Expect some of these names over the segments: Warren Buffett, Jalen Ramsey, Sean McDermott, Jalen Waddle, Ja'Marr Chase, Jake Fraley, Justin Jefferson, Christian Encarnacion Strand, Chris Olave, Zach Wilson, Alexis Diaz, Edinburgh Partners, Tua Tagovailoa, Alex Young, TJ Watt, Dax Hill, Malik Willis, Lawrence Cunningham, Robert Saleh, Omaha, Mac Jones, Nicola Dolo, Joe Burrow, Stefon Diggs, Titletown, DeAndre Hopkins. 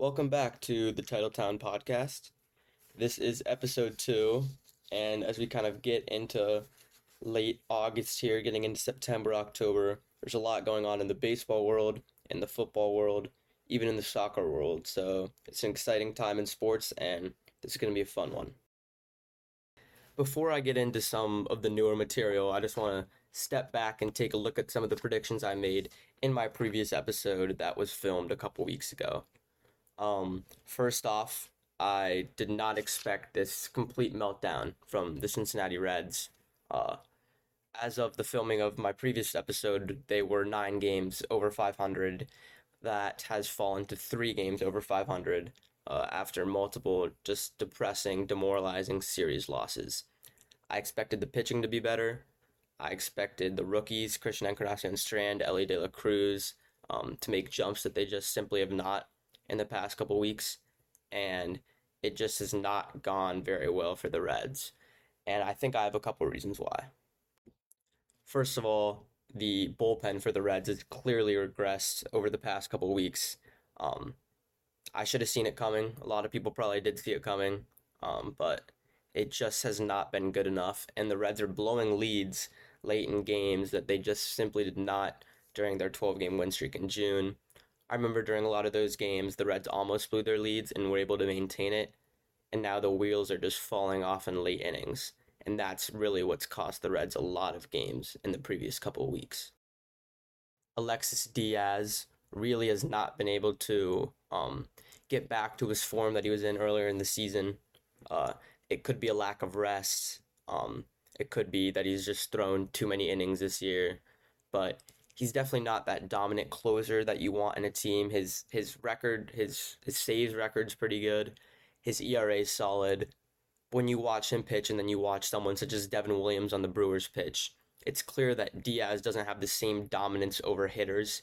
Welcome back to the Titletown podcast. This is episode 2, and as we kind of get into late August here, getting into September, October, there's a lot going on in the baseball world, in the football world, even in the soccer world. So it's an exciting time in sports, and this is going to be a fun one. Before I get into some of the newer material, I just want to step back and take a look at some of the predictions I made in my previous episode that was filmed a couple weeks ago. First off, I did not expect this complete meltdown from the Cincinnati Reds. As of the filming of my previous episode, they were 9 games over 500. That has fallen to 3 games over 500 after multiple just depressing, demoralizing series losses. I expected the pitching to be better. I expected the rookies, Christian Encarnacion Strand, Ellie De La Cruz, to make jumps that they just simply have not in the past couple weeks. And it just has not gone very well for the Reds. And I think I have a couple reasons why. First of all, the bullpen for the Reds has clearly regressed over the past couple weeks. I should have seen it coming. A lot of people probably did see it coming, but it just has not been good enough. And the Reds are blowing leads late in games that they just simply did not during their 12-game win streak in June. I remember during a lot of those games, the Reds almost blew their leads and were able to maintain it. And now the wheels are just falling off in late innings. And that's really what's cost the Reds a lot of games in the previous couple of weeks. Alexis Diaz really has not been able to get back to his form that he was in earlier in the season. It could be a lack of rest. It could be that he's just thrown too many innings this year. But he's definitely not that dominant closer that you want in a team. His record, his saves record's pretty good. His ERA is solid. When you watch him pitch and then you watch someone such as Devin Williams on the Brewers pitch, it's clear that Diaz doesn't have the same dominance over hitters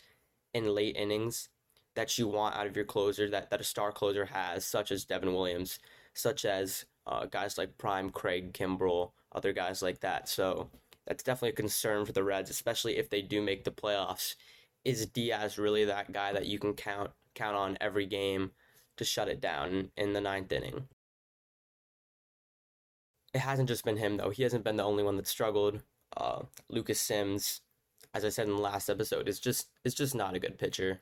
in late innings that you want out of your closer, that a star closer has, such as Devin Williams, such as guys like Prime, Craig Kimbrell, other guys like that. So that's definitely a concern for the Reds, especially if they do make the playoffs. Is Diaz really that guy that you can count on every game to shut it down in the ninth inning? It hasn't just been him, though. He hasn't been the only one that struggled. Lucas Sims, as I said in the last episode, is just not a good pitcher.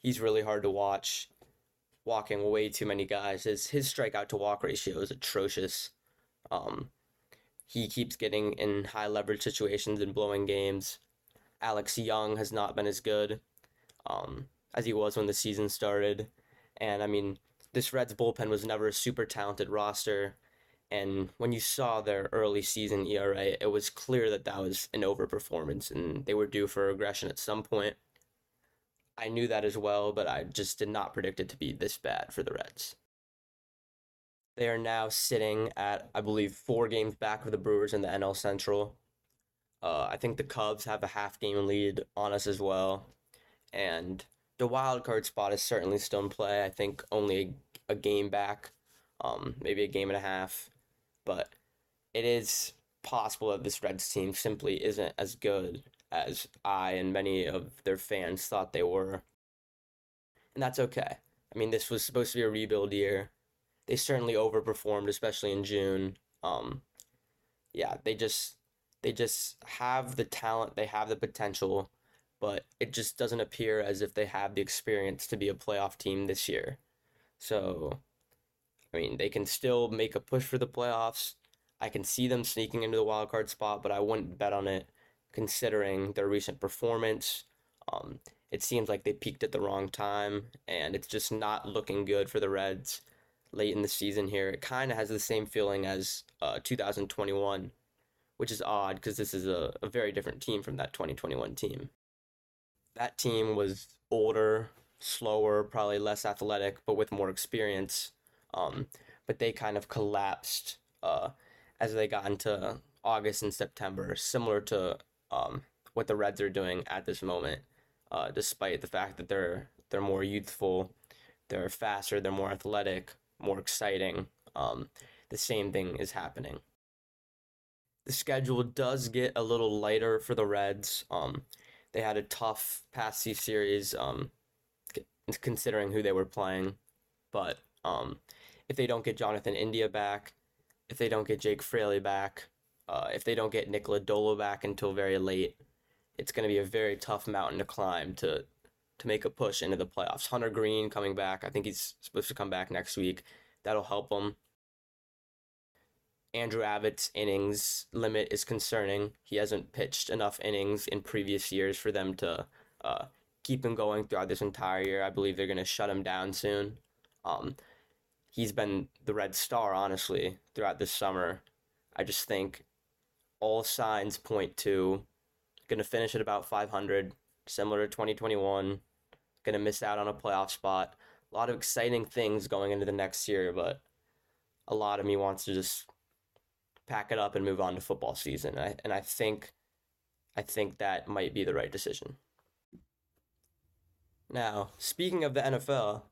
He's really hard to watch, walking way too many guys. His strikeout-to-walk ratio is atrocious. He keeps getting in high-leverage situations and blowing games. Alex Young has not been as good as he was when the season started. And, I mean, this Reds bullpen was never a super-talented roster. And when you saw their early season ERA, it was clear that that was an overperformance and they were due for regression at some point. I knew that as well, but I just did not predict it to be this bad for the Reds. They are now sitting at, I believe, 4 games back of the Brewers in the NL Central. I think the Cubs have a half-game lead on us as well. And the wild card spot is certainly still in play. I think only a game back, maybe a game and a half. But it is possible that this Reds team simply isn't as good as I and many of their fans thought they were. And that's okay. I mean, this was supposed to be a rebuild year. They certainly overperformed, especially in June. They just have the talent, they have the potential, but it just doesn't appear as if they have the experience to be a playoff team this year. So, I mean, they can still make a push for the playoffs. I can see them sneaking into the wildcard spot, but I wouldn't bet on it considering their recent performance. It seems like they peaked at the wrong time, and it's just not looking good for the Reds late in the season here. It kind of has the same feeling as 2021, which is odd because this is a very different team from that 2021 team. That team was older, slower, probably less athletic, but with more experience. But they kind of collapsed as they got into August and September, similar to what the Reds are doing at this moment, despite the fact that they're more youthful, they're faster, they're more athletic, more exciting. The same thing is happening. The schedule does get a little lighter for the Reds. They had a tough past series considering who they were playing. But if they don't get Jonathan India back, if they don't get Jake Fraley back, if they don't get Nicola Dolo back until very late, it's going to be a very tough mountain to climb to make a push into the playoffs. Hunter Green coming back. I think he's supposed to come back next week. That'll help him. Andrew Abbott's innings limit is concerning. He hasn't pitched enough innings in previous years for them to keep him going throughout this entire year. I believe they're going to shut him down soon. He's been the red star, honestly, throughout this summer. I just think all signs point to going to finish at about 500, similar to 2021. Going to miss out on a playoff spot. A lot of exciting things going into the next year, but a lot of me wants to just pack it up and move on to football season. I think that might be the right decision. Now, speaking of the NFL,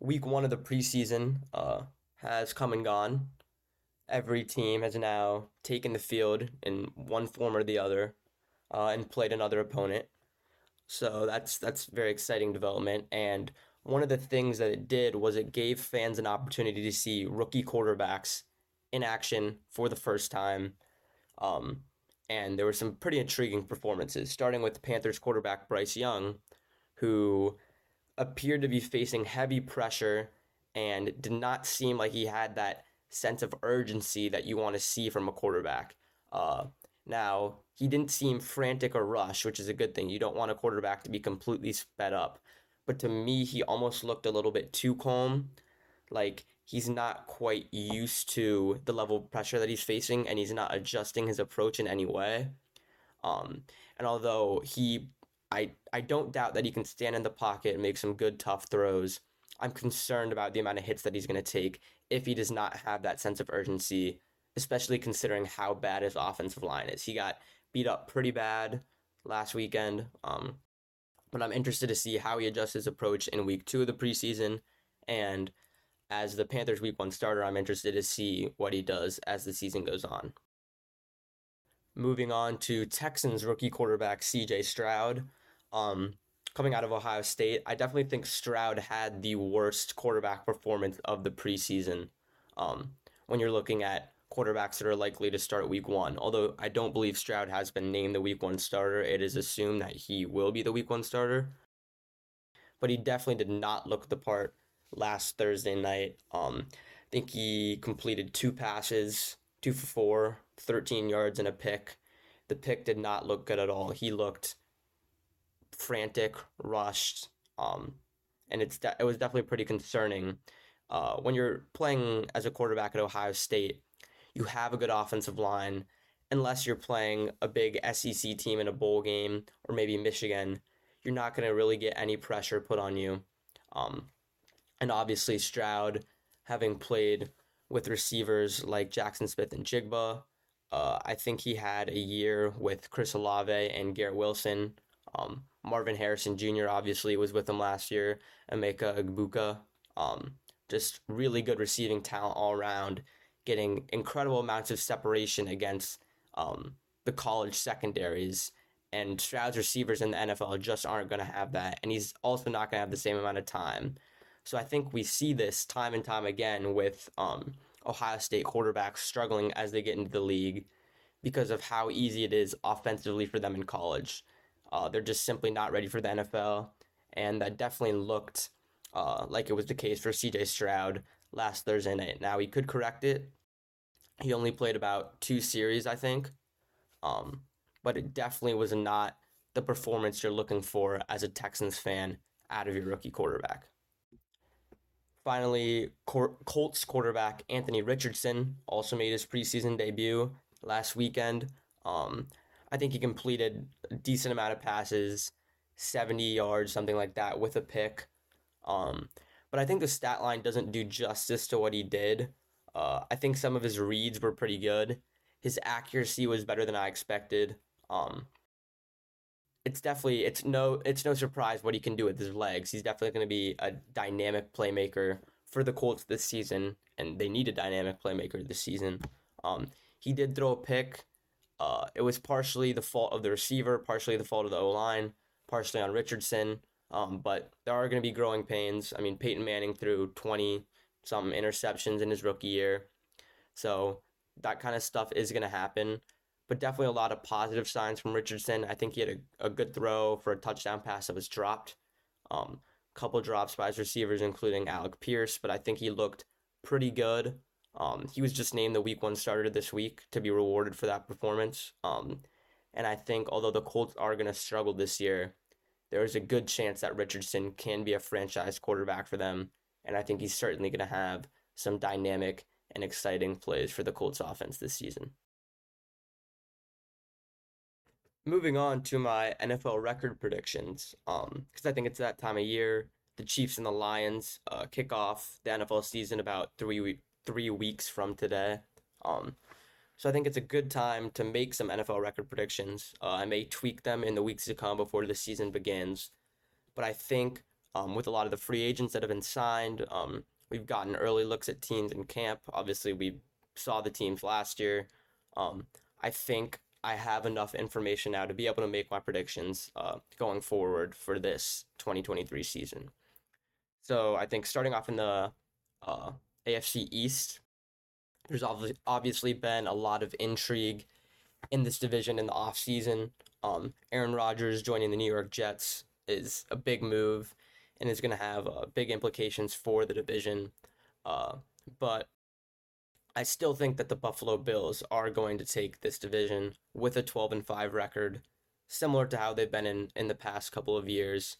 week one of the preseason has come and gone. Every team has now taken the field in one form or the other and played another opponent. So that's very exciting development. And one of the things that it did was it gave fans an opportunity to see rookie quarterbacks in action for the first time. And there were some pretty intriguing performances, starting with Panthers quarterback Bryce Young, who appeared to be facing heavy pressure and did not seem like he had that sense of urgency that you want to see from a quarterback. Now, he didn't seem frantic or rushed, which is a good thing. You don't want a quarterback to be completely sped up. But to me, he almost looked a little bit too calm. Like, he's not quite used to the level of pressure that he's facing, and he's not adjusting his approach in any way. And although I don't doubt that he can stand in the pocket and make some good, tough throws, I'm concerned about the amount of hits that he's going to take if he does not have that sense of urgency, especially considering how bad his offensive line is. He got beat up pretty bad last weekend, but I'm interested to see how he adjusts his approach in week two of the preseason. And as the Panthers week one starter, I'm interested to see what he does as the season goes on. Moving on to Texans rookie quarterback C.J. Stroud. Coming out of Ohio State, I definitely think Stroud had the worst quarterback performance of the preseason when you're looking at quarterbacks that are likely to start week one. Although I don't believe Stroud has been named the week one starter, it is assumed that he will be the week one starter. But he definitely did not look the part last Thursday night. I think he completed two passes, 2 for 4, 13 yards and a pick. The pick did not look good at all. He looked frantic, rushed, and it was definitely pretty concerning. When you're playing as a quarterback at Ohio State, you have a good offensive line, unless you're playing a big SEC team in a bowl game, or maybe Michigan, you're not going to really get any pressure put on you. And obviously Stroud, having played with receivers like Jackson Smith-Njigba, I think he had a year with Chris Olave and Garrett Wilson. Marvin Harrison Jr. obviously was with him last year. Ameka Agbuka, just really good receiving talent all around, getting incredible amounts of separation against the college secondaries. And Stroud's receivers in the NFL just aren't going to have that. And he's also not going to have the same amount of time. So I think we see this time and time again with Ohio State quarterbacks struggling as they get into the league because of how easy it is offensively for them in college. They're just simply not ready for the NFL, and that definitely looked like it was the case for C.J. Stroud last Thursday night. Now, he could correct it. He only played about 2 series, I think, but it definitely was not the performance you're looking for as a Texans fan out of your rookie quarterback. Finally, Colts quarterback Anthony Richardson also made his preseason debut last weekend. I think he completed a decent amount of passes, 70 yards, something like that, with a pick. But I think the stat line doesn't do justice to what he did. I think some of his reads were pretty good. His accuracy was better than I expected. It's no surprise what he can do with his legs. He's definitely going to be a dynamic playmaker for the Colts this season, and they need a dynamic playmaker this season. He did throw a pick. It was partially the fault of the receiver, partially the fault of the O-line, partially on Richardson. But there are going to be growing pains. I mean, Peyton Manning threw 20-something interceptions in his rookie year. So that kind of stuff is going to happen. But definitely a lot of positive signs from Richardson. I think he had a good throw for a touchdown pass that was dropped. Couple drops by his receivers, including Alec Pierce, but I think he looked pretty good. He was just named the Week 1 starter this week to be rewarded for that performance. And I think although the Colts are going to struggle this year, there is a good chance that Richardson can be a franchise quarterback for them, and I think he's certainly going to have some dynamic and exciting plays for the Colts offense this season. Moving on to my NFL record predictions, because I think it's that time of year. The Chiefs and the Lions kick off the NFL season about three weeks from today. So I think it's a good time to make some NFL record predictions. I may tweak them in the weeks to come before the season begins. But I think with a lot of the free agents that have been signed, we've gotten early looks at teams in camp. Obviously, we saw the teams last year. I think I have enough information now to be able to make my predictions going forward for this 2023 season. So I think starting off in the AFC East, there's obviously been a lot of intrigue in this division in the offseason. Aaron Rodgers joining the New York Jets is a big move and is going to have big implications for the division. But I still think that the Buffalo Bills are going to take this division with a 12-5 record, similar to how they've been in the past couple of years.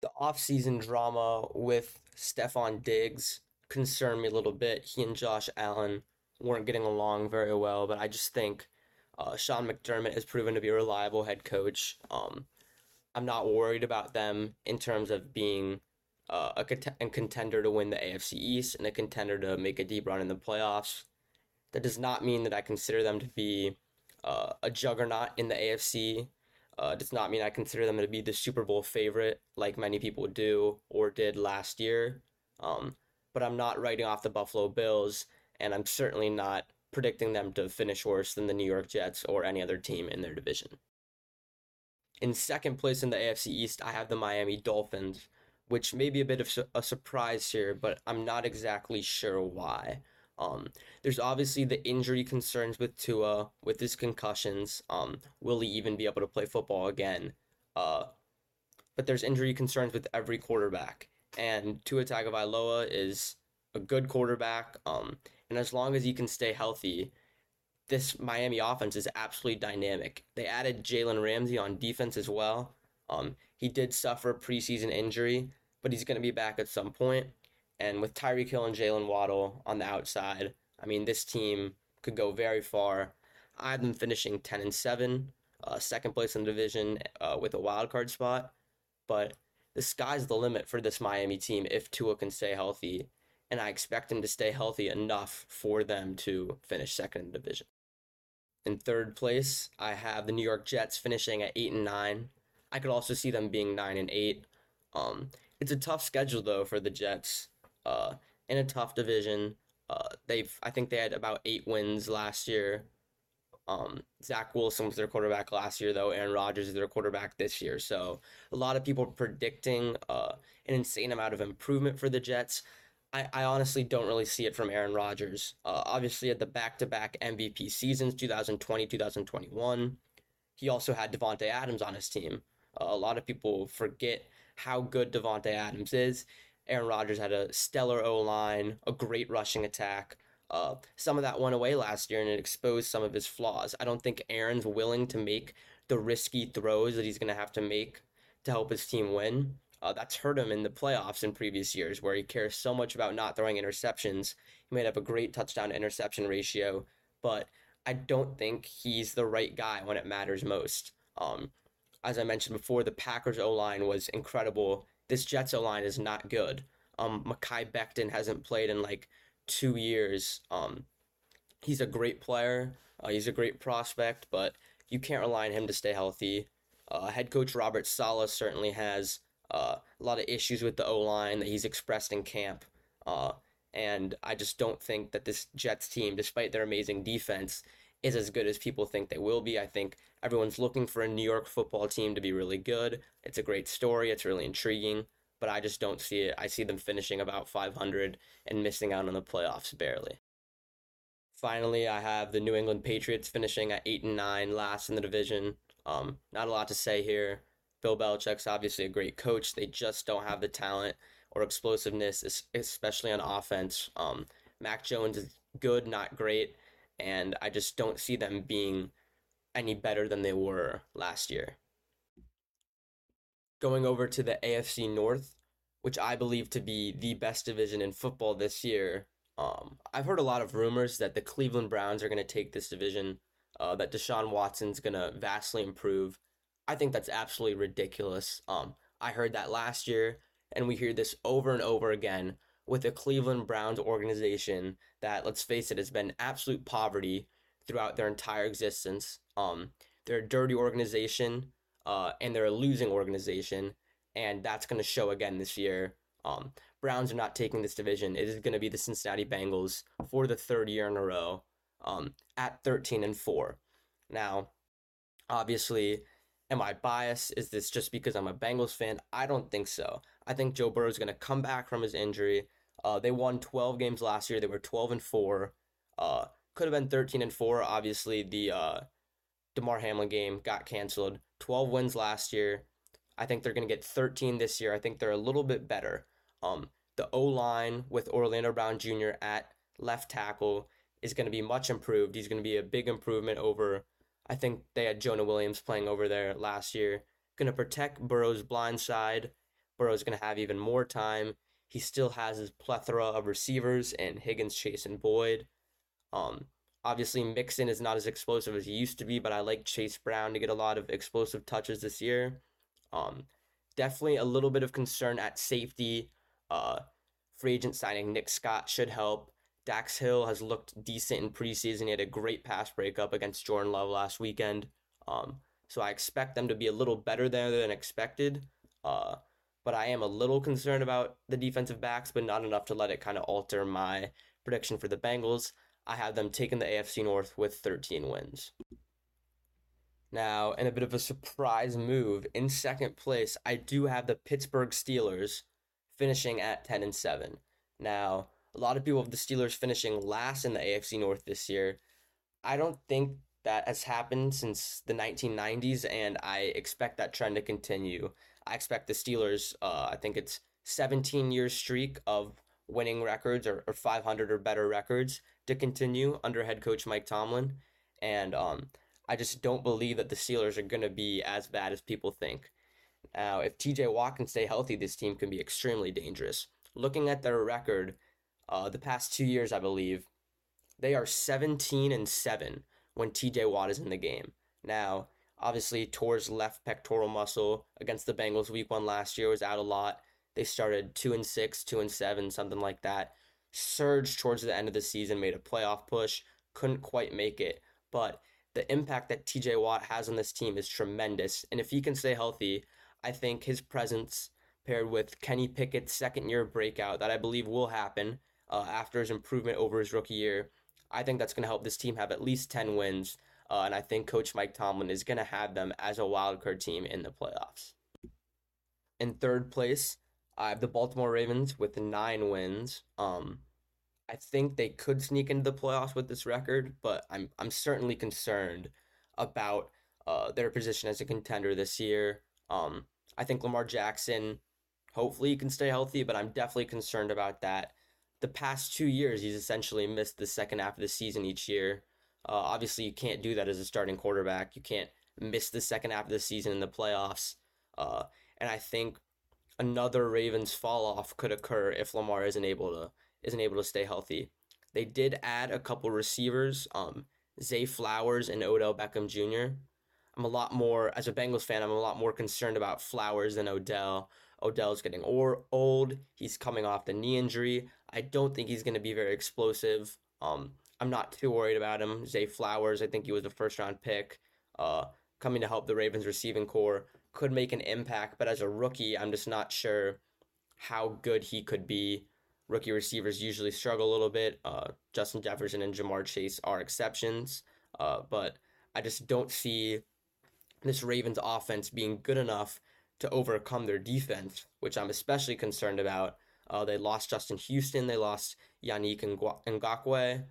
The offseason drama with Stefon Diggs concerned me a little bit. He and Josh Allen weren't getting along very well, but I just think Sean McDermott has proven to be a reliable head coach. I'm not worried about them in terms of being a contender to win the AFC East and a contender to make a deep run in the playoffs. That does not mean that I consider them to be a juggernaut in the AFC. Does not mean I consider them to be the Super Bowl favorite like many people do or did last year. But I'm not writing off the Buffalo Bills, and I'm certainly not predicting them to finish worse than the New York Jets or any other team in their division. In second place in the AFC East, I have the Miami Dolphins, which may be a bit of a surprise here, but I'm not exactly sure why. There's obviously the injury concerns with Tua, with his concussions. Will he even be able to play football again? But there's injury concerns with every quarterback. And Tua Tagovailoa is a good quarterback. And as long as he can stay healthy, this Miami offense is absolutely dynamic. They added Jalen Ramsey on defense as well. He did suffer a preseason injury, but he's going to be back at some point. And with Tyreek Hill and Jalen Waddle on the outside, I mean, this team could go very far. I have them finishing 10-7, second place in the division with a wildcard spot. But the sky's the limit for this Miami team if Tua can stay healthy. And I expect him to stay healthy enough for them to finish second in the division. In third place, I have the New York Jets finishing at 8-9. I could also see them being 9-8. It's a tough schedule, though, for the Jets in a tough division. I think they had about 8 wins last year. Zach Wilson was their quarterback last year, though. Aaron Rodgers is their quarterback this year. So a lot of people predicting an insane amount of improvement for the Jets. I honestly don't really see it from Aaron Rodgers. Obviously, at the back-to-back MVP seasons, 2020, 2021, he also had Devontae Adams on his team. A lot of people forget how good Devontae Adams is. Aaron Rodgers had a stellar O-line, a great rushing attack. Some of that went away last year, and it exposed some of his flaws. I don't think Aaron's willing to make the risky throws that he's going to have to make to help his team win. That's hurt him in the playoffs in previous years, where he cares so much about not throwing interceptions. He might have a great touchdown-to-interception ratio, but I don't think he's the right guy when it matters most. As I mentioned before, the Packers O-line was incredible. This Jets O-line is not good. Mekhi Becton hasn't played in like 2 years. He's a great player. He's a great prospect, but you can't rely on him to stay healthy. Head coach Robert Saleh certainly has a lot of issues with the O-line that he's expressed in camp. And I just don't think that this Jets team, despite their amazing defense, is as good as people think they will be. I think everyone's looking for a New York football team to be really good. It's a great story. It's really intriguing, but I just don't see it. I see them finishing about 500 and missing out on the playoffs barely. Finally, I have the New England Patriots finishing at 8-9, last in the division. Not a lot to say here. Bill Belichick's obviously a great coach. They just don't have the talent or explosiveness, especially on offense. Mac Jones is good, not great, and I just don't see them being any better than they were last year. Going over to the AFC North, which I believe to be the best division in football this year. I've heard a lot of rumors that the Cleveland Browns are going to take this division, that Deshaun Watson's going to vastly improve. I think that's absolutely ridiculous. I heard that last year, and we hear this over and over again with the Cleveland Browns organization that, let's face it, has been absolute poverty throughout their entire existence. They're a dirty organization, and they're a losing organization, and that's going to show again this year. Browns are not taking this division. It is going to be the Cincinnati Bengals for the third year in a row, at 13-4. Now, obviously, am I biased? Is this just because I'm a Bengals fan? I don't think so. I think Joe Burrow is going to come back from his injury. They won 12 games last year. They were 12-4. Could have been 13-4. Obviously, the DeMar Hamlin game got canceled. 12 wins last year. I think they're going to get 13 this year. I think they're a little bit better. The O-line with Orlando Brown Jr. at left tackle is going to be much improved. He's going to be a big improvement over... I think they had Jonah Williams playing over there last year. Going to protect Burrow's blind side. Burrow's going to have even more time. He still has his plethora of receivers and Higgins, Chase, and Boyd. Obviously, Mixon is not as explosive as he used to be, but I like Chase Brown to get a lot of explosive touches this year. Definitely a little bit of concern at safety. Free agent signing Nick Scott should help. Dax Hill has looked decent in preseason. He had a great pass breakup against Jordan Love last weekend. So I expect them to be a little better there than expected. But I am a little concerned about the defensive backs, but not enough to let it kind of alter my prediction for the Bengals. I have them taking the AFC North with 13 wins. Now, in a bit of a surprise move, in second place, I do have the Pittsburgh Steelers finishing at 10-7. Now, a lot of people have the Steelers finishing last in the AFC North this year. I don't think that has happened since the 1990s, and I expect that trend to continue. I expect the Steelers, I think it's 17-year streak of winning records or 500 or better records to continue under head coach Mike Tomlin. And I just don't believe that the Steelers are going to be as bad as people think. Now, if TJ Watt can stay healthy, this team can be extremely dangerous. Looking at their record... the past 2 years, I believe, they are 17-7 when TJ Watt is in the game. Now, obviously, Tor's left pectoral muscle against the Bengals week one last year was out a lot. They started 2-6, 2-7, something like that. Surged towards the end of the season, made a playoff push, couldn't quite make it. But the impact that TJ Watt has on this team is tremendous. And if he can stay healthy, I think his presence paired with Kenny Pickett's second-year breakout that I believe will happen, after his improvement over his rookie year, I think that's going to help this team have at least 10 wins, and I think Coach Mike Tomlin is going to have them as a wildcard team in the playoffs. In third place, I have the Baltimore Ravens with 9 wins. I think they could sneak into the playoffs with this record, but I'm certainly concerned about their position as a contender this year. I think Lamar Jackson, hopefully he can stay healthy, but I'm definitely concerned about that. The past 2 years, he's essentially missed the second half of the season each year. Obviously, you can't do that as a starting quarterback. You can't miss the second half of the season in the playoffs. And I think another Ravens fall-off could occur if Lamar isn't able to stay healthy. They did add a couple receivers, Zay Flowers and Odell Beckham Jr. As a Bengals fan, I'm a lot more concerned about Flowers than Odell. Odell's getting old. He's coming off the knee injury. I don't think he's going to be very explosive. I'm not too worried about him. Zay Flowers, I think he was a first-round pick, coming to help the Ravens receiving core. Could make an impact, but as a rookie, I'm just not sure how good he could be. Rookie receivers usually struggle a little bit. Justin Jefferson and Ja'Marr Chase are exceptions. But I just don't see this Ravens offense being good enough to overcome their defense, which I'm especially concerned about. They lost Justin Houston. They lost Yannick Ngakoue.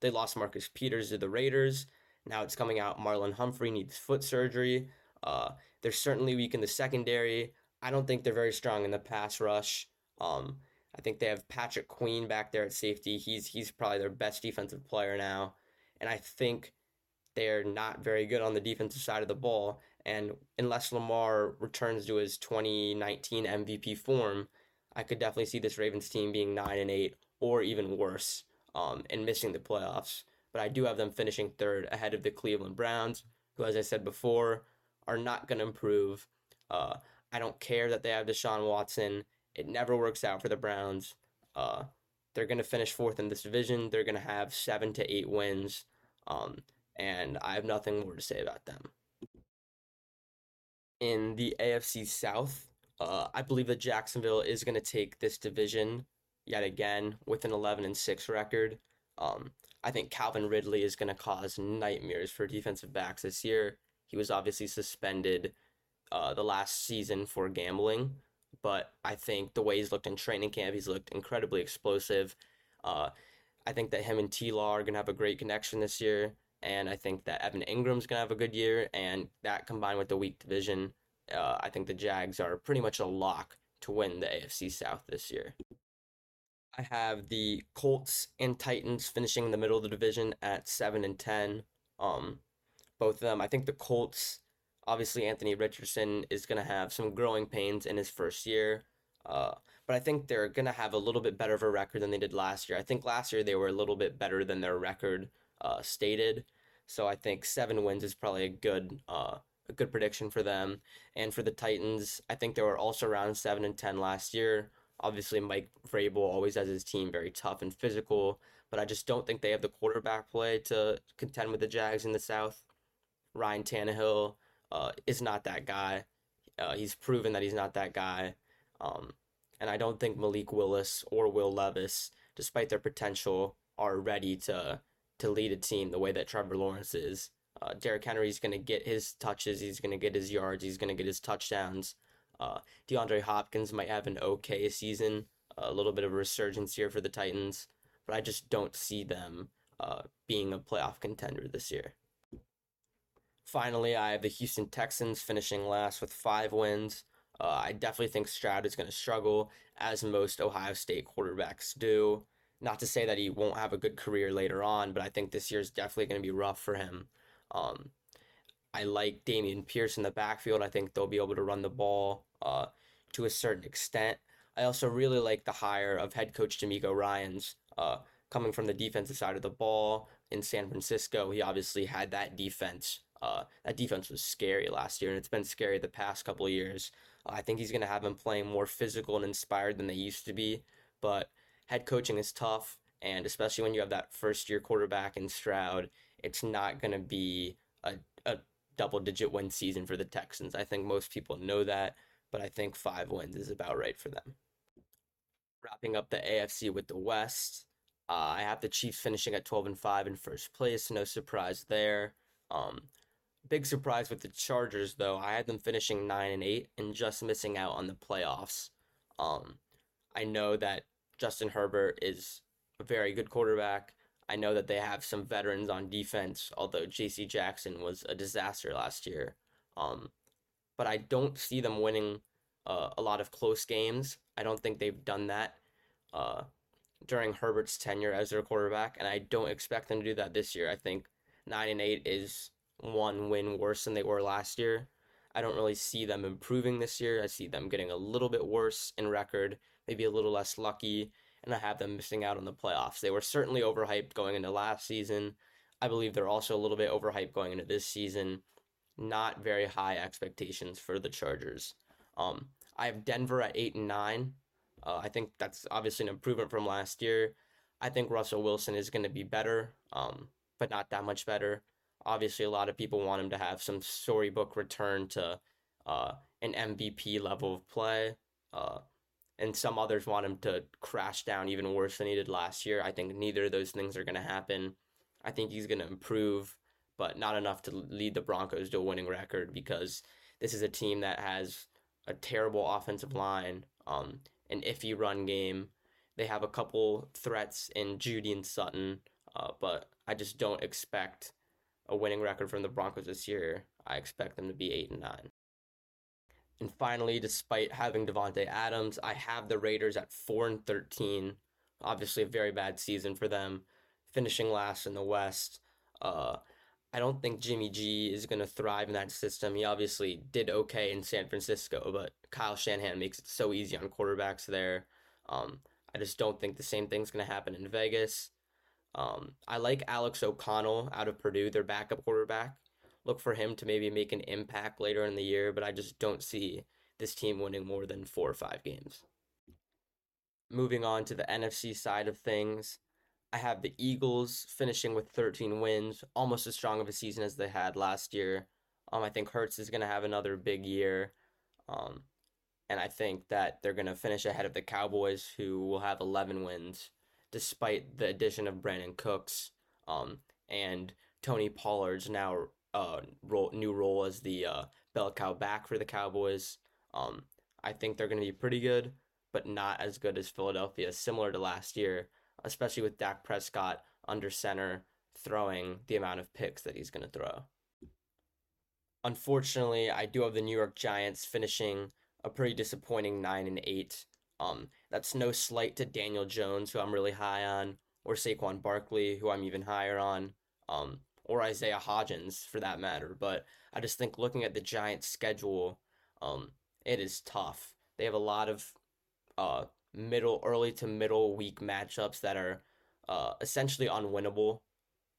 They lost Marcus Peters to the Raiders. Now it's coming out Marlon Humphrey needs foot surgery. They're certainly weak in the secondary. I don't think they're very strong in the pass rush. I think they have Patrick Queen back there at safety. He's probably their best defensive player now. And I think they're not very good on the defensive side of the ball. And unless Lamar returns to his 2019 MVP form, I could definitely see this Ravens team being 9-8 or even worse, and missing the playoffs. But I do have them finishing third ahead of the Cleveland Browns, who, as I said before, are not going to improve. I don't care that they have Deshaun Watson. It never works out for the Browns. They're going to finish fourth in this division. They're going to have 7 to 8 wins, and I have nothing more to say about them. In the AFC South, I believe that Jacksonville is going to take this division yet again with an 11-6 record. I think Calvin Ridley is going to cause nightmares for defensive backs this year. He was obviously suspended the last season for gambling, but I think the way he's looked in training camp, he's looked incredibly explosive. I think that him and T-Law are going to have a great connection this year, and I think that Evan Ingram's going to have a good year, and that combined with the weak division, I think the Jags are pretty much a lock to win the AFC South this year. I have the Colts and Titans finishing in the middle of the division at 7-10. Both of them, I think the Colts, obviously Anthony Richardson is going to have some growing pains in his first year, but I think they're going to have a little bit better of a record than they did last year. I think last year they were a little bit better than their record stated, so I think 7 wins is probably a good prediction for them. And for the Titans, I think they were also around 7-10 last year. Obviously, Mike Vrabel always has his team very tough and physical, but I just don't think they have the quarterback play to contend with the Jags in the South. Ryan Tannehill is not that guy. He's proven that he's not that guy. And I don't think Malik Willis or Will Levis, despite their potential, are ready to lead a team the way that Trevor Lawrence is. Derrick Henry's going to get his touches. He's going to get his yards. He's going to get his touchdowns. DeAndre Hopkins might have an okay season, a little bit of a resurgence here for the Titans, but I just don't see them being a playoff contender this year. Finally, I have the Houston Texans finishing last with 5 wins. I definitely think Stroud is going to struggle, as most Ohio State quarterbacks do. Not to say that he won't have a good career later on, but I think this year is definitely going to be rough for him. I like Dameon Pierce in the backfield. I think they'll be able to run the ball to a certain extent. I also really like the hire of head coach D'Amico Ryans, coming from the defensive side of the ball in San Francisco. He obviously had that defense. That defense was scary last year, and it's been scary the past couple of years. I think he's going to have them playing more physical and inspired than they used to be, but head coaching is tough, and especially when you have that first-year quarterback in Stroud, it's not going to be a double-digit win season for the Texans. I think most people know that, but I think 5 wins is about right for them. Wrapping up the AFC with the West, I have the Chiefs finishing at 12-5 in first place. No surprise there. Big surprise with the Chargers, though. I had them finishing 9-8 and just missing out on the playoffs. I know that Justin Herbert is a very good quarterback. I know that they have some veterans on defense, although J.C. Jackson was a disaster last year. But I don't see them winning a lot of close games. I don't think they've done that during Herbert's tenure as their quarterback, and I don't expect them to do that this year. I think 9-8 is one win worse than they were last year. I don't really see them improving this year. I see them getting a little bit worse in record, maybe a little less lucky, and I have them missing out on the playoffs. They were certainly overhyped going into last season. I believe they're also a little bit overhyped going into this season. Not very high expectations for the Chargers. I have Denver at 8-9. I think that's obviously an improvement from last year. I think Russell Wilson is going to be better, but not that much better. Obviously, a lot of people want him to have some storybook return to an MVP level of play, and some others want him to crash down even worse than he did last year. I think neither of those things are going to happen. I think he's going to improve. but not enough to lead the Broncos to a winning record, because this is a team that has a terrible offensive line, an iffy run game. They have a couple threats in Judy and Sutton, but I just don't expect a winning record from the Broncos this year. I expect them to be 8-9. And finally, despite having Devontae Adams, I have the Raiders at 4-13. Obviously, a very bad season for them, finishing last in the West. I don't think Jimmy G is going to thrive in that system. He obviously did okay in San Francisco, but Kyle Shanahan makes it so easy on quarterbacks there. I just don't think the same thing's going to happen in Vegas. I like Alex O'Connell out of Purdue, their backup quarterback. Look for him to maybe make an impact later in the year, but I just don't see this team winning more than 4 or 5 games. Moving on to the NFC side of things, I have the Eagles finishing with 13 wins, almost as strong of a season as they had last year. I think Hurts is going to have another big year, and I think that they're going to finish ahead of the Cowboys, who will have 11 wins, despite the addition of Brandon Cooks and Tony Pollard's now new role as the bell cow back for the Cowboys. I think they're going to be pretty good, but not as good as Philadelphia, similar to last year, especially with Dak Prescott under center throwing the amount of picks that he's going to throw. Unfortunately, I do have the New York Giants finishing a pretty disappointing 9-8. That's no slight to Daniel Jones, who I'm really high on, or Saquon Barkley, who I'm even higher on. Or Isaiah Hodgins, for that matter. But I just think looking at the Giants' schedule, it is tough. They have a lot of early to middle week matchups that are essentially unwinnable.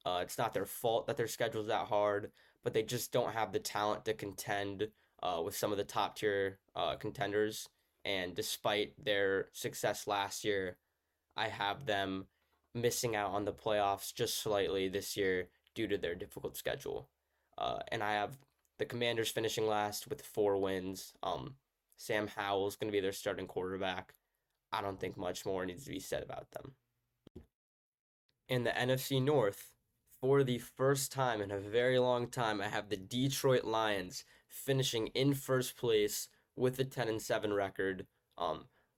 It's not their fault that their schedule's that hard, but they just don't have the talent to contend with some of the top-tier contenders. And despite their success last year, I have them missing out on the playoffs just slightly this year, due to their difficult schedule. And I have the Commanders finishing last with 4 wins. Sam Howell's going to be their starting quarterback. I don't think much more needs to be said about them. In the NFC North, for the first time in a very long time, I have the Detroit Lions finishing in first place with a 10-7 record.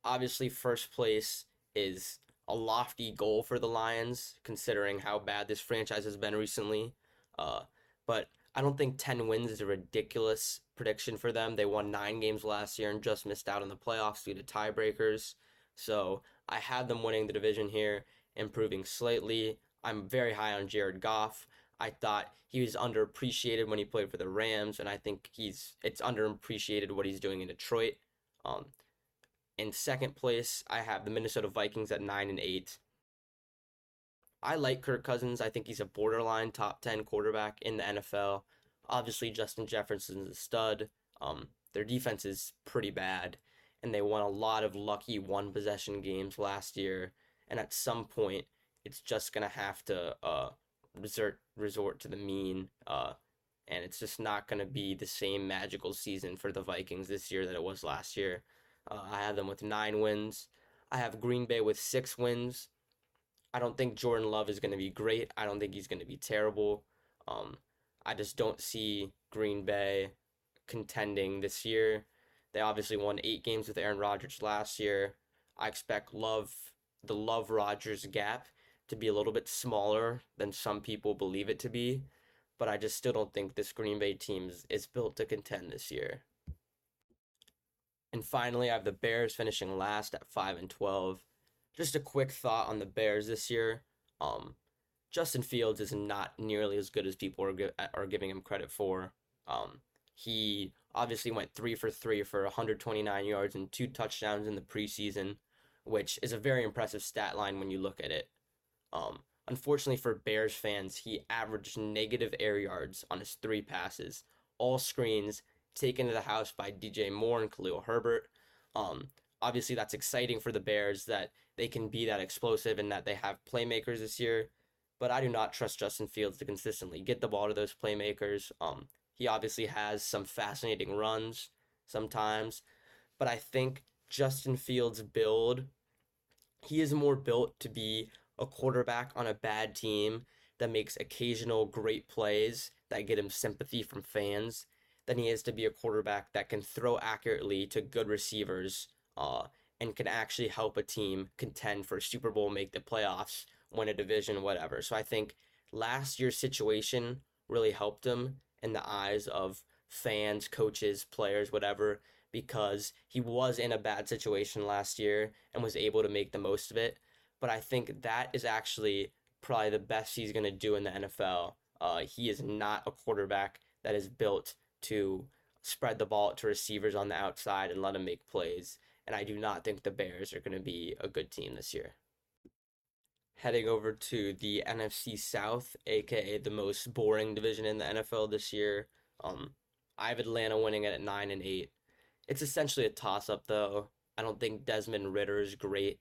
Obviously, first place is a lofty goal for the Lions, considering how bad this franchise has been recently. But I don't think 10 wins is a ridiculous prediction for them. They won 9 games last year and just missed out on the playoffs due to tiebreakers. So I have them winning the division here, improving slightly. I'm very high on Jared Goff. I thought he was underappreciated when he played for the Rams, and I think it's underappreciated what he's doing in Detroit. In second place, I have the Minnesota Vikings at 9-8. I like Kirk Cousins. I think he's a borderline top 10 quarterback in the NFL. Obviously, Justin Jefferson's a stud. Their defense is pretty bad, and they won a lot of lucky one-possession games last year. And at some point, it's just going to have to resort to the mean, and it's just not going to be the same magical season for the Vikings this year that it was last year. I have them with 9 wins. I have Green Bay with 6 wins. I don't think Jordan Love is going to be great. I don't think he's going to be terrible. I just don't see Green Bay contending this year. They obviously won 8 games with Aaron Rodgers last year. I expect the Love-Rodgers gap to be a little bit smaller than some people believe it to be, but I just still don't think this Green Bay team is built to contend this year. And finally, I have the Bears finishing last at 5-12. Just a quick thought on the Bears this year. Justin Fields is not nearly as good as people are giving him credit for. He obviously went 3-for-3 for 129 yards and 2 touchdowns in the preseason, which is a very impressive stat line when you look at it. Unfortunately for Bears fans, he averaged negative air yards on his 3 passes, all screens, taken to the house by DJ Moore and Khalil Herbert. Obviously, that's exciting for the Bears that they can be that explosive and that they have playmakers this year, but I do not trust Justin Fields to consistently get the ball to those playmakers. He obviously has some fascinating runs sometimes, but I think Justin Fields' he is more built to be a quarterback on a bad team that makes occasional great plays that get him sympathy from fans than he is to be a quarterback that can throw accurately to good receivers and can actually help a team contend for a Super Bowl, make the playoffs, win a division, whatever. So I think last year's situation really helped him in the eyes of fans, coaches, players, whatever, because he was in a bad situation last year and was able to make the most of it. But I think that is actually probably the best he's going to do in the NFL. He is not a quarterback that is built to spread the ball to receivers on the outside and let them make plays. And I do not think the Bears are going to be a good team this year. Heading over to the NFC South, aka the most boring division in the NFL this year. I have Atlanta winning it at 9-8. It's essentially a toss-up, though. I don't think Desmond Ridder is great,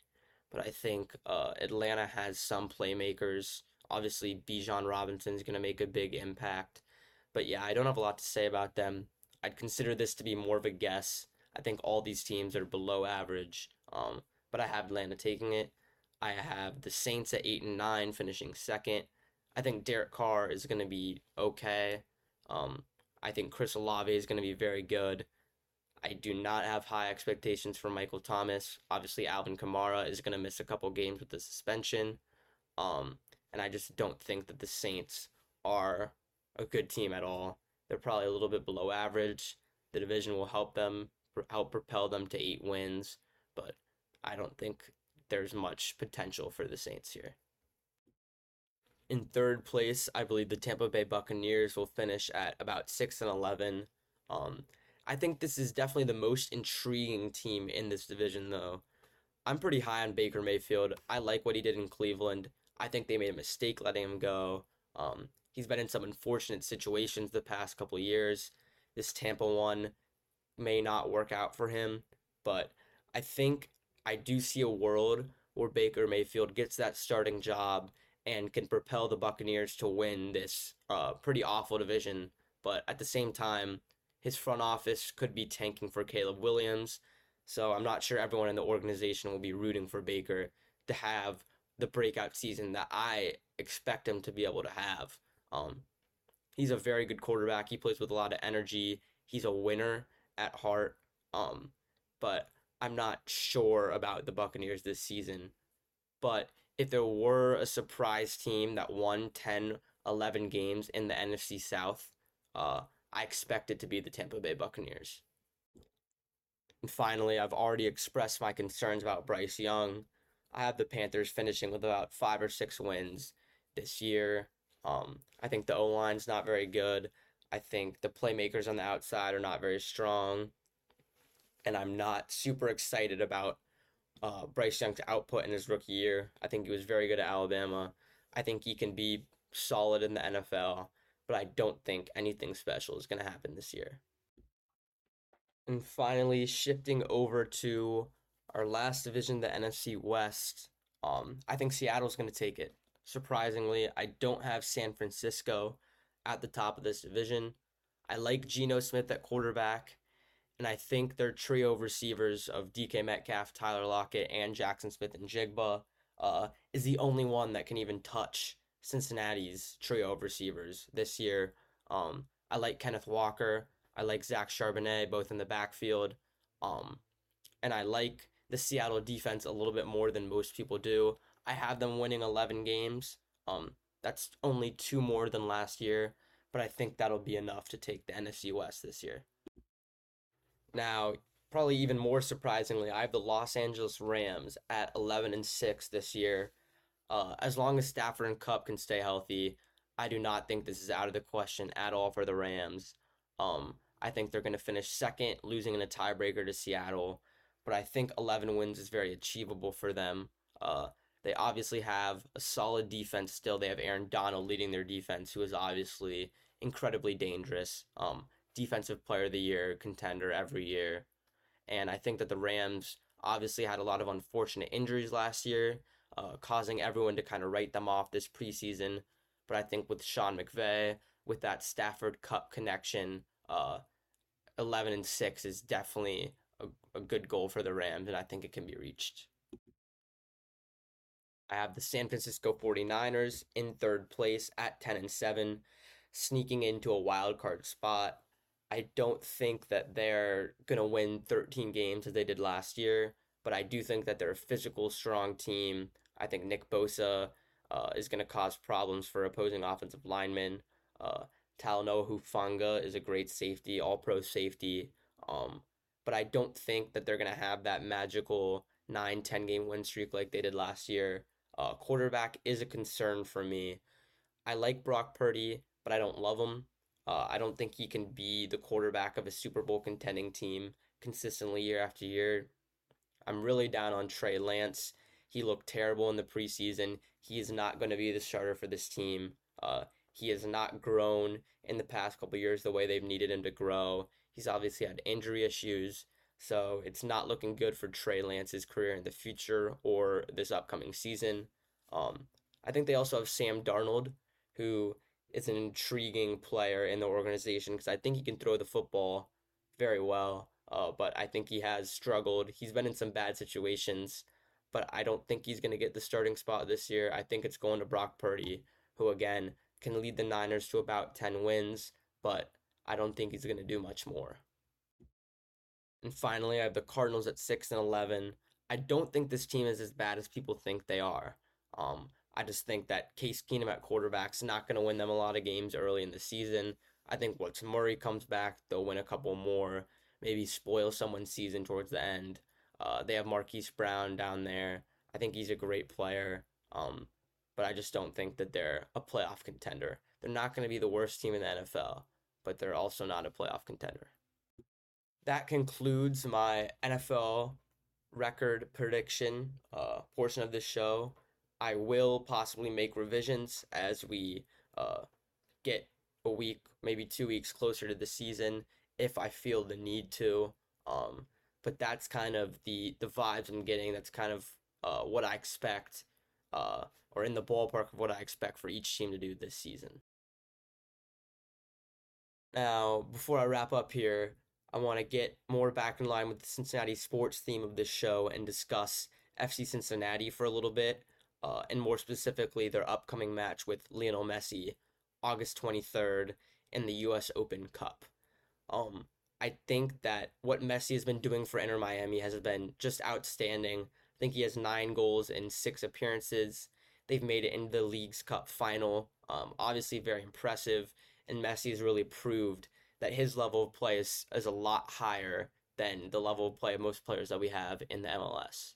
but I think Atlanta has some playmakers. Obviously, Bijan Robinson is going to make a big impact. But yeah, I don't have a lot to say about them. I'd consider this to be more of a guess. I think all these teams are below average, but I have Atlanta taking it. I have the Saints at 8-9, finishing second. I think Derek Carr is going to be okay. I think Chris Olave is going to be very good. I do not have high expectations for Michael Thomas. Obviously, Alvin Kamara is going to miss a couple games with the suspension. And I just don't think that the Saints are a good team at all. They're probably a little bit below average. The division will help them, help propel them to 8 wins. But I don't think there's much potential for the Saints here. In third place, I believe the Tampa Bay Buccaneers will finish at about 6-11. I think this is definitely the most intriguing team in this division, though. I'm pretty high on Baker Mayfield. I like what he did in Cleveland. I think they made a mistake letting him go. He's been in some unfortunate situations the past couple years. This Tampa one may not work out for him, but I think I do see a world where Baker Mayfield gets that starting job and can propel the Buccaneers to win this pretty awful division. But at the same time, his front office could be tanking for Caleb Williams, so I'm not sure everyone in the organization will be rooting for Baker to have the breakout season that I expect him to be able to have. He's a very good quarterback. He plays with a lot of energy. He's a winner at heart, but I'm not sure about the Buccaneers this season. But if there were a surprise team that won 10-11 games in the NFC South, I expect it to be the Tampa Bay Buccaneers. And finally, I've already expressed my concerns about Bryce Young. I have the Panthers finishing with about 5 or 6 wins this year. I think the O-line's not very good. I think the playmakers on the outside are not very strong. And I'm not super excited about Bryce Young's output in his rookie year. I think he was very good at Alabama. I think he can be solid in the NFL. But I don't think anything special is going to happen this year. And finally, shifting over to our last division, the NFC West, I think Seattle's going to take it. Surprisingly, I don't have San Francisco at the top of this division. I like Geno Smith at quarterback, and I think their trio of receivers of DK Metcalf, Tyler Lockett, and Jackson Smith-Njigba is the only one that can even touch Cincinnati's trio of receivers this year. I like Kenneth Walker. I like Zach Charbonnet, both in the backfield. And I like the Seattle defense a little bit more than most people do. I have them winning 11 games. That's only 2 more than last year, but I think that'll be enough to take the NFC West this year. Now, probably even more surprisingly, I have the Los Angeles Rams at 11-6 this year. As long as Stafford and Kupp can stay healthy, I do not think this is out of the question at all for the Rams. I think they're going to finish second, losing in a tiebreaker to Seattle. But I think 11 wins is very achievable for them. They obviously have a solid defense still. They have Aaron Donald leading their defense, who is obviously incredibly dangerous. Defensive player of the year, contender every year. And I think that the Rams obviously had a lot of unfortunate injuries last year, causing everyone to kind of write them off this preseason. But I think with Sean McVay, with that Stafford Cup connection, 11-6 is definitely a good goal for the Rams, and I think it can be reached. I have the San Francisco 49ers in third place at 10-7, sneaking into a wild card spot. I don't think that they're going to win 13 games as they did last year, but I do think that they're a physical, strong team. I think Nick Bosa is going to cause problems for opposing offensive linemen. Talanoa Hufanga is a great safety, all-pro safety. But I don't think that they're going to have that magical 9-10 game win streak like they did last year. Quarterback is a concern for me. I like Brock Purdy, but I don't love him. I don't think he can be the quarterback of a Super Bowl contending team consistently year after year. I'm really down on Trey Lance. He looked terrible in the preseason. He is not going to be the starter for this team. He has not grown in the past couple years the way they've needed him to grow. He's obviously had injury issues, so it's not looking good for Trey Lance's career in the future or this upcoming season. I think they also have Sam Darnold, who is an intriguing player in the organization because I think he can throw the football very well, but I think he has struggled. He's been in some bad situations, but I don't think he's going to get the starting spot this year. I think it's going to Brock Purdy, who, again, can lead the Niners to about 10 wins, but I don't think he's going to do much more. And finally, I have the Cardinals at 6-11. I don't think this team is as bad as people think they are. I just think that Case Keenum at quarterback is not going to win them a lot of games early in the season. I think once Murray comes back, they'll win a couple more, maybe spoil someone's season towards the end. They have Marquise Brown down there. I think he's a great player. But I just don't think that they're a playoff contender. They're not going to be the worst team in the NFL, but they're also not a playoff contender. That concludes my NFL record prediction portion of this show. I will possibly make revisions as we get a week, maybe 2 weeks closer to the season if I feel the need to. But that's kind of the vibes I'm getting. That's kind of what I expect. Or in the ballpark of what I expect for each team to do this season. Now, before I wrap up here, I want to get more back in line with the Cincinnati sports theme of this show and discuss FC Cincinnati for a little bit, and more specifically their upcoming match with Lionel Messi, August 23rd, in the U.S. Open Cup. I think that what Messi has been doing for Inter Miami has been just outstanding. I think he has 9 goals in 6 appearances. They've made it into the League's Cup final. Obviously very impressive. And Messi has really proved that his level of play is a lot higher than the level of play of most players that we have in the MLS.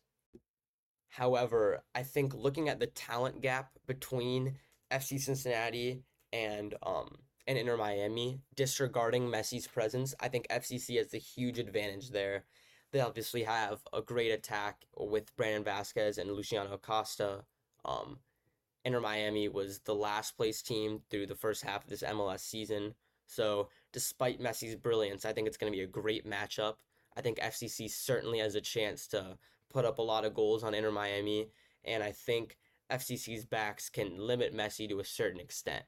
However, I think looking at the talent gap between FC Cincinnati and Inter Miami, disregarding Messi's presence, I think FCC has the huge advantage there. They obviously have a great attack with Brandon Vasquez and Luciano Acosta. Inter Miami was the last place team through the first half of this MLS season. So despite Messi's brilliance, I think it's going to be a great matchup. I think FCC certainly has a chance to put up a lot of goals on Inter Miami. And I think FCC's backs can limit Messi to a certain extent.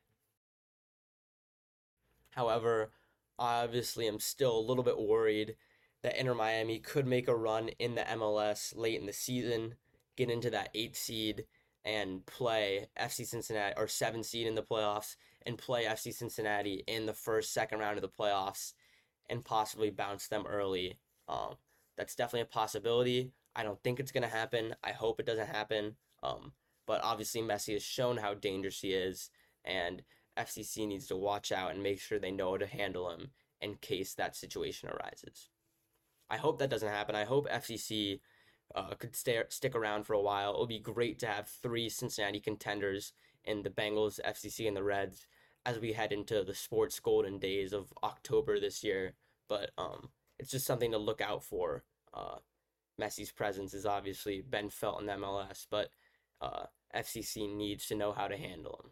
However, obviously I'm still a little bit worried that Inter Miami could make a run in the MLS late in the season, get into that 8th seed, and play FC Cincinnati, or 7th seed in the playoffs, and play FC Cincinnati in the first, second round of the playoffs, and possibly bounce them early. That's definitely a possibility. I don't think it's going to happen. I hope it doesn't happen. But obviously Messi has shown how dangerous he is, and FCC needs to watch out and make sure they know how to handle him in case that situation arises. I hope that doesn't happen. I hope FCC could stick around for a while. It would be great to have 3 Cincinnati contenders in the Bengals, FCC, and the Reds as we head into the sports golden days of October this year. But it's just something to look out for. Messi's presence has obviously been felt in the MLS, but FCC needs to know how to handle him.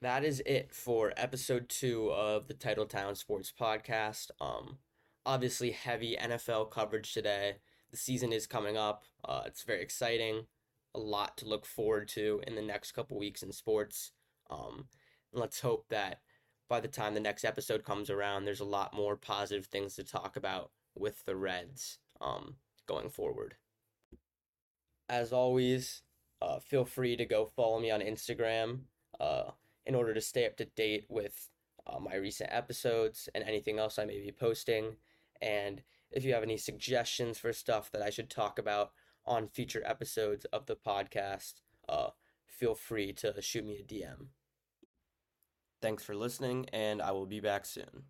That is it for episode 2 of the Titletown Sports Podcast. Obviously, heavy NFL coverage today. The season is coming up. It's very exciting. A lot to look forward to in the next couple weeks in sports. Let's hope that by the time the next episode comes around, there's a lot more positive things to talk about with the Reds going forward. As always, feel free to go follow me on Instagram in order to stay up to date with my recent episodes and anything else I may be posting. And if you have any suggestions for stuff that I should talk about on future episodes of the podcast, feel free to shoot me a DM. Thanks for listening, and I will be back soon.